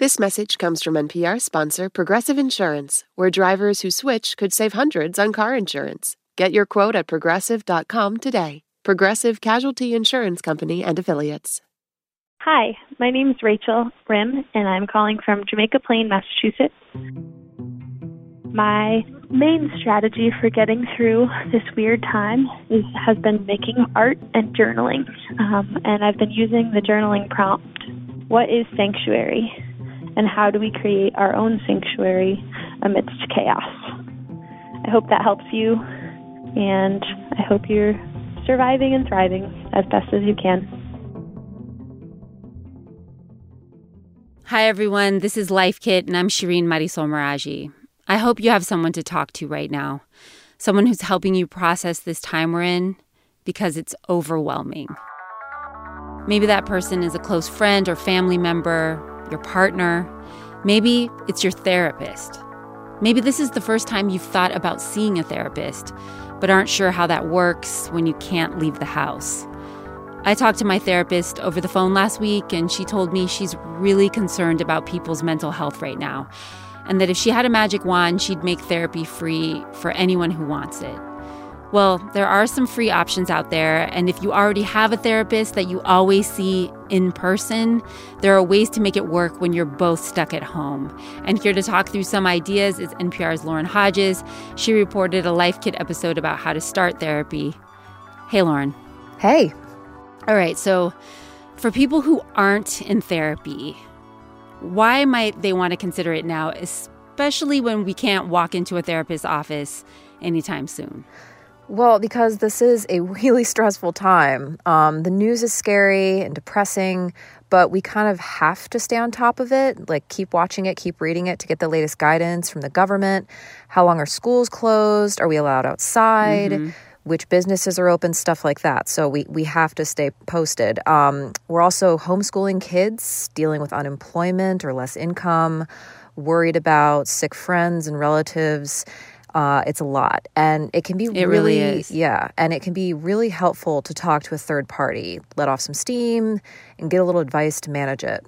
This message comes from NPR sponsor Progressive Insurance, where drivers who switch could save hundreds on car insurance. Get your quote at progressive.com today. Progressive Casualty Insurance Company and Affiliates. Hi, my name is Rachel Rimm, and I'm calling from Jamaica Plain, Massachusetts. My main strategy for getting through this weird time has been making art and journaling, and I've been using the journaling prompt, what is sanctuary, and how do we create our own sanctuary amidst chaos? I hope that helps you, and I hope you're surviving and thriving as best as you can. Hi, everyone. This is Life Kit, and I'm Shireen Marisol Meraji. I hope you have someone to talk to right now, someone who's helping you process this time we're in, because it's overwhelming. Maybe that person is a close friend or family member, your partner. Maybe it's your therapist. Maybe this is the first time you've thought about seeing a therapist, but aren't sure how that works when you can't leave the house. I talked to my therapist over the phone last week, and she told me she's really concerned about people's mental health right now, and that if she had a magic wand, she'd make therapy free for anyone who wants it. Well, there are some free options out there, and if you already have a therapist that you always see in person, there are ways to make it work when you're both stuck at home. And here to talk through some ideas is NPR's Lauren Hodges. She reported a Life Kit episode about how to start therapy. Hey, Lauren. Hey. All right, so for people who aren't in therapy, why might they want to consider it now, especially when we can't walk into a therapist's office anytime soon? Well, because this is a really stressful time. The news is scary and depressing, but we kind of have to stay on top of it, like keep watching it, keep reading it to get the latest guidance from the government. How long are schools closed? Are we allowed outside? Mm-hmm. Which businesses are open, stuff like that. So we have to stay posted. We're also homeschooling kids, dealing with unemployment or less income, worried about sick friends and relatives. It's a lot. And it can be it really is. Yeah. And it can be really helpful to talk to a third party, let off some steam, and get a little advice to manage it.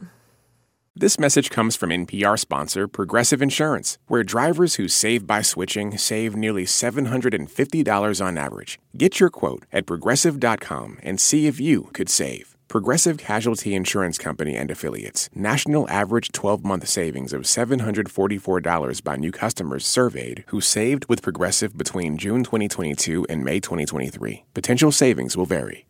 This message comes from NPR sponsor Progressive Insurance, where drivers who save by switching save nearly $750 on average. Get your quote at progressive.com and see if you could save. Progressive Casualty Insurance Company and Affiliates. National average 12-month savings of $744 by new customers surveyed who saved with Progressive between June 2022 and May 2023. Potential savings will vary.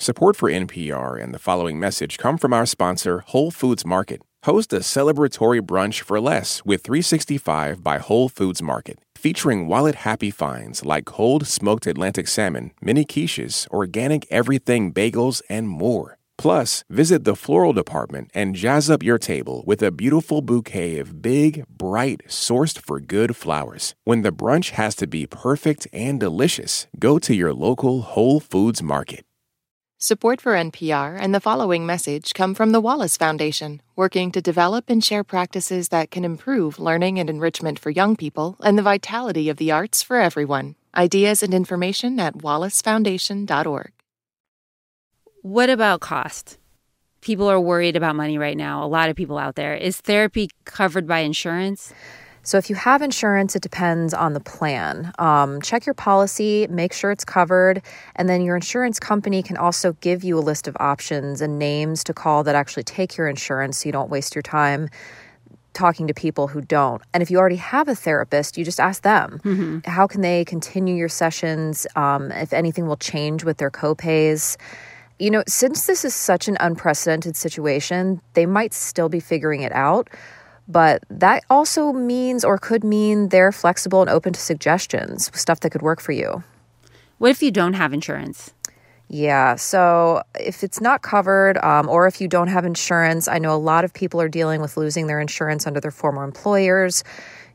Support for NPR and the following message come from our sponsor, Whole Foods Market. Host a celebratory brunch for less with 365 by Whole Foods Market, featuring wallet-happy finds like cold smoked Atlantic salmon, mini quiches, organic everything bagels, and more. Plus, visit the floral department and jazz up your table with a beautiful bouquet of big, bright, sourced-for-good flowers. When the brunch has to be perfect and delicious, go to your local Whole Foods Market. Support for NPR and the following message come from the Wallace Foundation, working to develop and share practices that can improve learning and enrichment for young people and the vitality of the arts for everyone. Ideas and information at wallacefoundation.org. What about cost? People are worried about money right now, a lot of people out there. Is therapy covered by insurance? So if you have insurance, it depends on the plan. Check your policy, make sure it's covered, and then your insurance company can also give you a list of options and names to call that actually take your insurance so you don't waste your time talking to people who don't. And if you already have a therapist, you just ask them. Mm-hmm. How can they continue your sessions, if anything will change with their copays. You know, since this is such an unprecedented situation, they might still be figuring it out. But that also means or could mean they're flexible and open to suggestions, stuff that could work for you. What if you don't have insurance? Yeah, so if it's not covered or if you don't have insurance, I know a lot of people are dealing with losing their insurance under their former employers.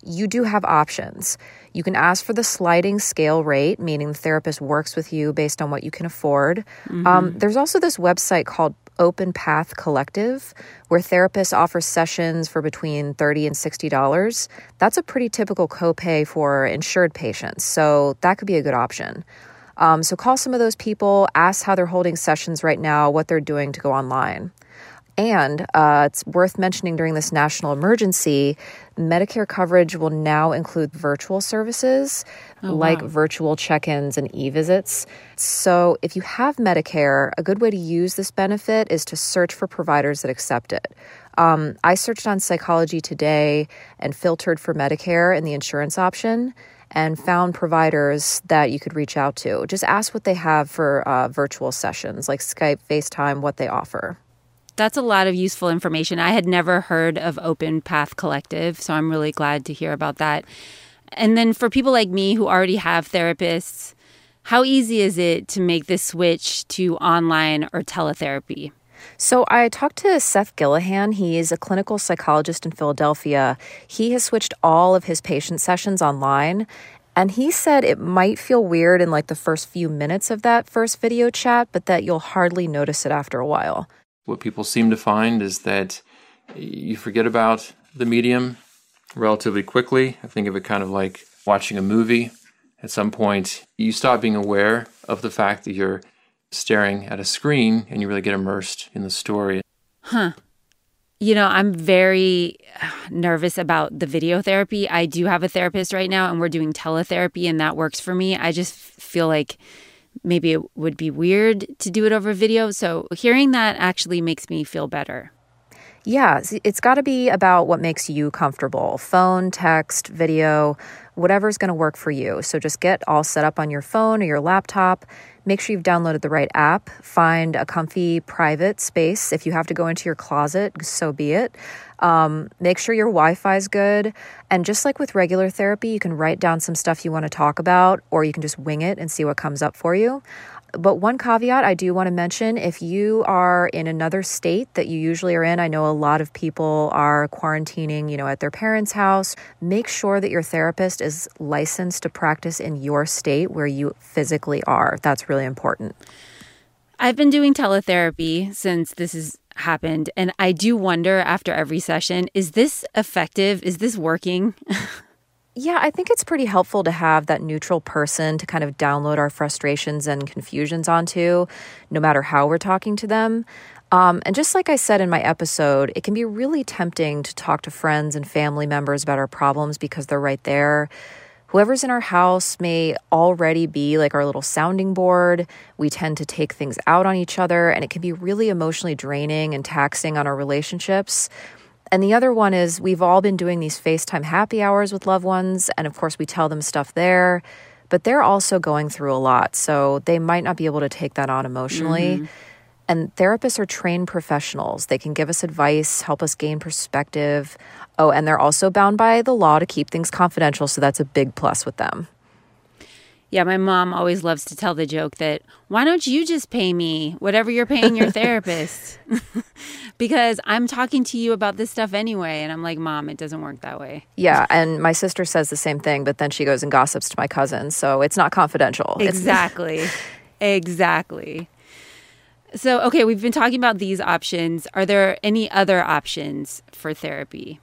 You do have options. You can ask for the sliding scale rate, meaning the therapist works with you based on what you can afford. Mm-hmm. There's also this website called Open Path Collective, where therapists offer sessions for between $30 and $60. That's a pretty typical copay for insured patients, so that could be a good option. So call some of those people, ask how they're holding sessions right now, what they're doing to go online. And it's worth mentioning during this national emergency, Medicare coverage will now include virtual services like virtual check-ins and e-visits. So if you have Medicare, a good way to use this benefit is to search for providers that accept it. I searched on Psychology Today and filtered for Medicare in the insurance option and found providers that you could reach out to. Just ask what they have for virtual sessions like Skype, FaceTime, what they offer. That's a lot of useful information. I had never heard of Open Path Collective, so I'm really glad to hear about that. And then for people like me who already have therapists, how easy is it to make this switch to online or teletherapy? So I talked to Seth Gillihan. He is a clinical psychologist in Philadelphia. He has switched all of his patient sessions online. And he said it might feel weird in like the first few minutes of that first video chat, but that you'll hardly notice it after a while. What people seem to find is that you forget about the medium relatively quickly. I think of it kind of like watching a movie. At some point, you stop being aware of the fact that you're staring at a screen and you really get immersed in the story. You know, I'm very nervous about the video therapy. I do have a therapist right now and we're doing teletherapy and that works for me. I just feel like maybe it would be weird to do it over video. So hearing that actually makes me feel better. Yeah, it's got to be about what makes you comfortable. Phone, text, video, whatever's going to work for you. So just get all set up on your phone or your laptop. Make sure you've downloaded the right app. Find a comfy private space. If you have to go into your closet, so be it. Make sure your Wi-Fi is good. And just like with regular therapy, you can write down some stuff you want to talk about, or you can just wing it and see what comes up for you. But one caveat I do want to mention, if you are in another state that you usually are in, I know a lot of people are quarantining, you know, at their parents' house. Make sure that your therapist is licensed to practice in your state where you physically are. That's really important. I've been doing teletherapy since this has happened. And I do wonder after every session, is this effective? Is this working? Yeah, I think it's pretty helpful to have that neutral person to kind of download our frustrations and confusions onto, no matter how we're talking to them. And just like I said in my episode, it can be really tempting to talk to friends and family members about our problems because they're right there. Whoever's in our house may already be like our little sounding board. We tend to take things out on each other, and it can be really emotionally draining and taxing on our relationships. And the other one is we've all been doing these FaceTime happy hours with loved ones, and of course we tell them stuff there, but they're also going through a lot, so they might not be able to take that on emotionally. Mm-hmm. And therapists are trained professionals. They can give us advice, help us gain perspective. Oh, and they're also bound by the law to keep things confidential, so that's a big plus with them. Yeah, my mom always loves to tell the joke that, why don't you just pay me whatever you're paying your therapist? Because I'm talking to you about this stuff anyway. And I'm like, Mom, it doesn't work that way. Yeah, and my sister says the same thing, but then she goes and gossips to my cousin. So it's not confidential. Exactly. Exactly. So, okay, we've been talking about these options. Are there any other options for therapy?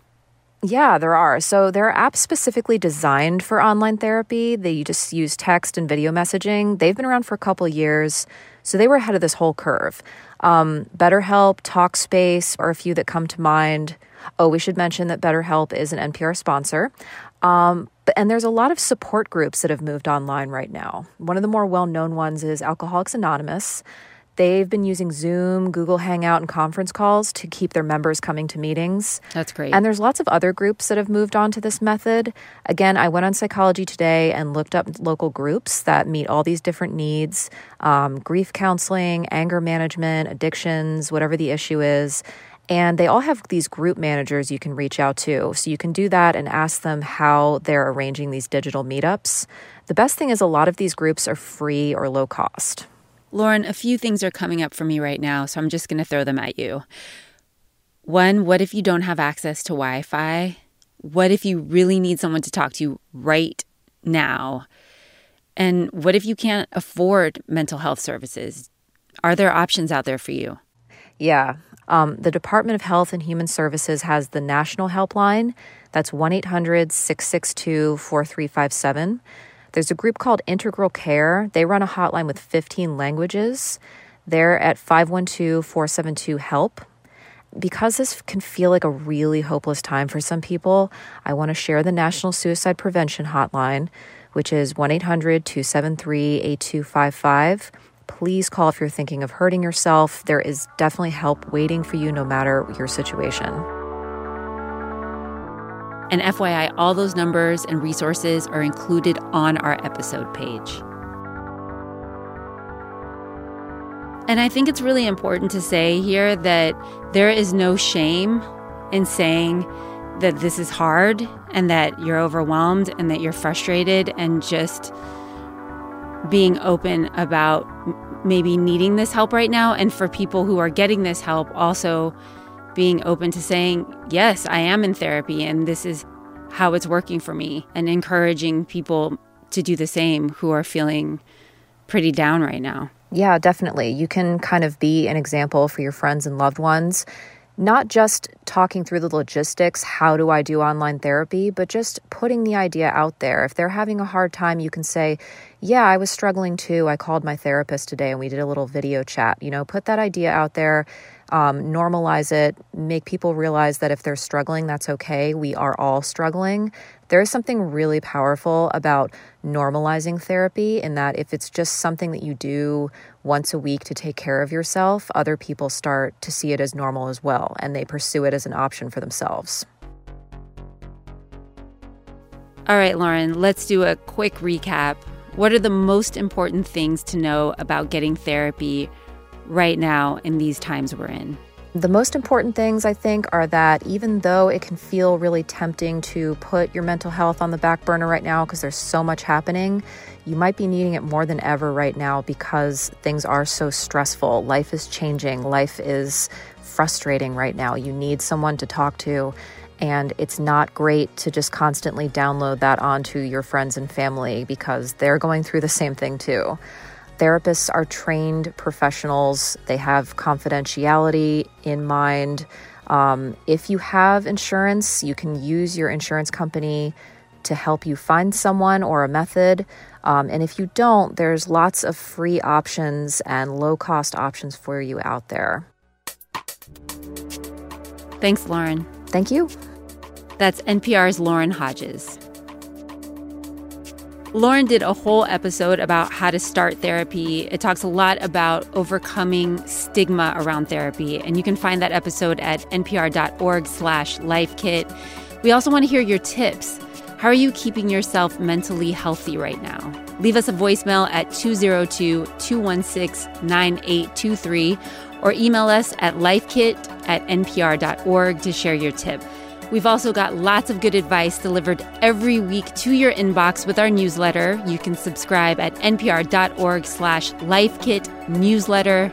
Yeah, there are. So there are apps specifically designed for online therapy. They just use text and video messaging. They've been around for a couple of years, so they were ahead of this whole curve. BetterHelp, Talkspace are a few that come to mind. Oh, we should mention that BetterHelp is an NPR sponsor. And there's a lot of support groups that have moved online right now. One of the more well-known ones is Alcoholics Anonymous. They've been using Zoom, Google Hangout, and conference calls to keep their members coming to meetings. That's great. And there's lots of other groups that have moved on to this method. Again, I went on Psychology Today and looked up local groups that meet all these different needs, grief counseling, anger management, addictions, whatever the issue is. And they all have these group managers you can reach out to. So you can do that and ask them how they're arranging these digital meetups. The best thing is a lot of these groups are free or low cost. Lauren, a few things are coming up for me right now, so I'm just going to throw them at you. One, what if you don't have access to Wi-Fi? What if you really need someone to talk to right now? And what if you can't afford mental health services? Are there options out there for you? Yeah. The Department of Health and Human Services has the National Helpline. That's 1-800-662-4357. There's a group called Integral Care. They run a hotline with 15 languages. They're at 512-472-HELP. because this can feel like a really hopeless time for some people, I want to share the National Suicide Prevention Hotline, which is 1-800-273-8255. Please call if you're thinking of hurting yourself. There is definitely help waiting for you no matter your situation. And FYI, all those numbers and resources are included on our episode page. And I think it's really important to say here that there is no shame in saying that this is hard and that you're overwhelmed and that you're frustrated, and just being open about maybe needing this help right now. And for people who are getting this help, also being open to saying, yes, I am in therapy and this is how it's working for me, and encouraging people to do the same who are feeling pretty down right now. Yeah, definitely. You can kind of be an example for your friends and loved ones, not just talking through the logistics, how do I do online therapy, but just putting the idea out there. If they're having a hard time, you can say, yeah, I was struggling too. I called my therapist today and we did a little video chat. You know, put that idea out there, normalize it, make people realize that if they're struggling, that's okay. We are all struggling. There is something really powerful about normalizing therapy, in that if it's just something that you do once a week to take care of yourself, other people start to see it as normal as well, and they pursue it as an option for themselves. All right, Lauren, let's do a quick recap. What are the most important things to know about getting therapy right now in these times we're in? The most important things, I think, are that even though it can feel really tempting to put your mental health on the back burner right now because there's so much happening, you might be needing it more than ever right now because things are so stressful. Life is changing. Life is frustrating right now. You need someone to talk to, and it's not great to just constantly download that onto your friends and family because they're going through the same thing too. Therapists are trained professionals. They have confidentiality in mind. If you have insurance, you can use your insurance company to help you find someone or a method. And if you don't, there's lots of free options and low-cost options for you out there. Thanks, Lauren. Thank you. That's NPR's Lauren Hodges. Lauren did a whole episode about how to start therapy. It talks a lot about overcoming stigma around therapy, and you can find that episode at npr.org/lifekit. We also want to hear your tips. How are you keeping yourself mentally healthy right now? Leave us a voicemail at 202-216-9823 or email us at lifekit@npr.org to share your tip. We've also got lots of good advice delivered every week to your inbox with our newsletter. You can subscribe at npr.org/lifekit newsletter.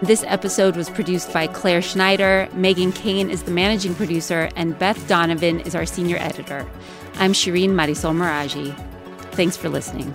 This episode was produced by Claire Schneider. Megan Kane is the managing producer, and Beth Donovan is our senior editor. I'm Shireen Marisol Meraji. Thanks for listening.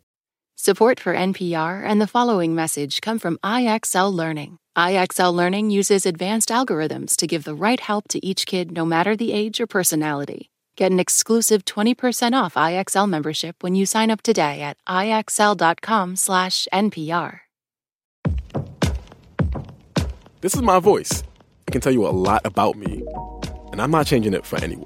Support for NPR and the following message come from IXL Learning. IXL Learning uses advanced algorithms to give the right help to each kid no matter the age or personality. Get an exclusive 20% off IXL membership when you sign up today at IXL.com/NPR. This is my voice. It can tell you a lot about me, and I'm not changing it for anyone.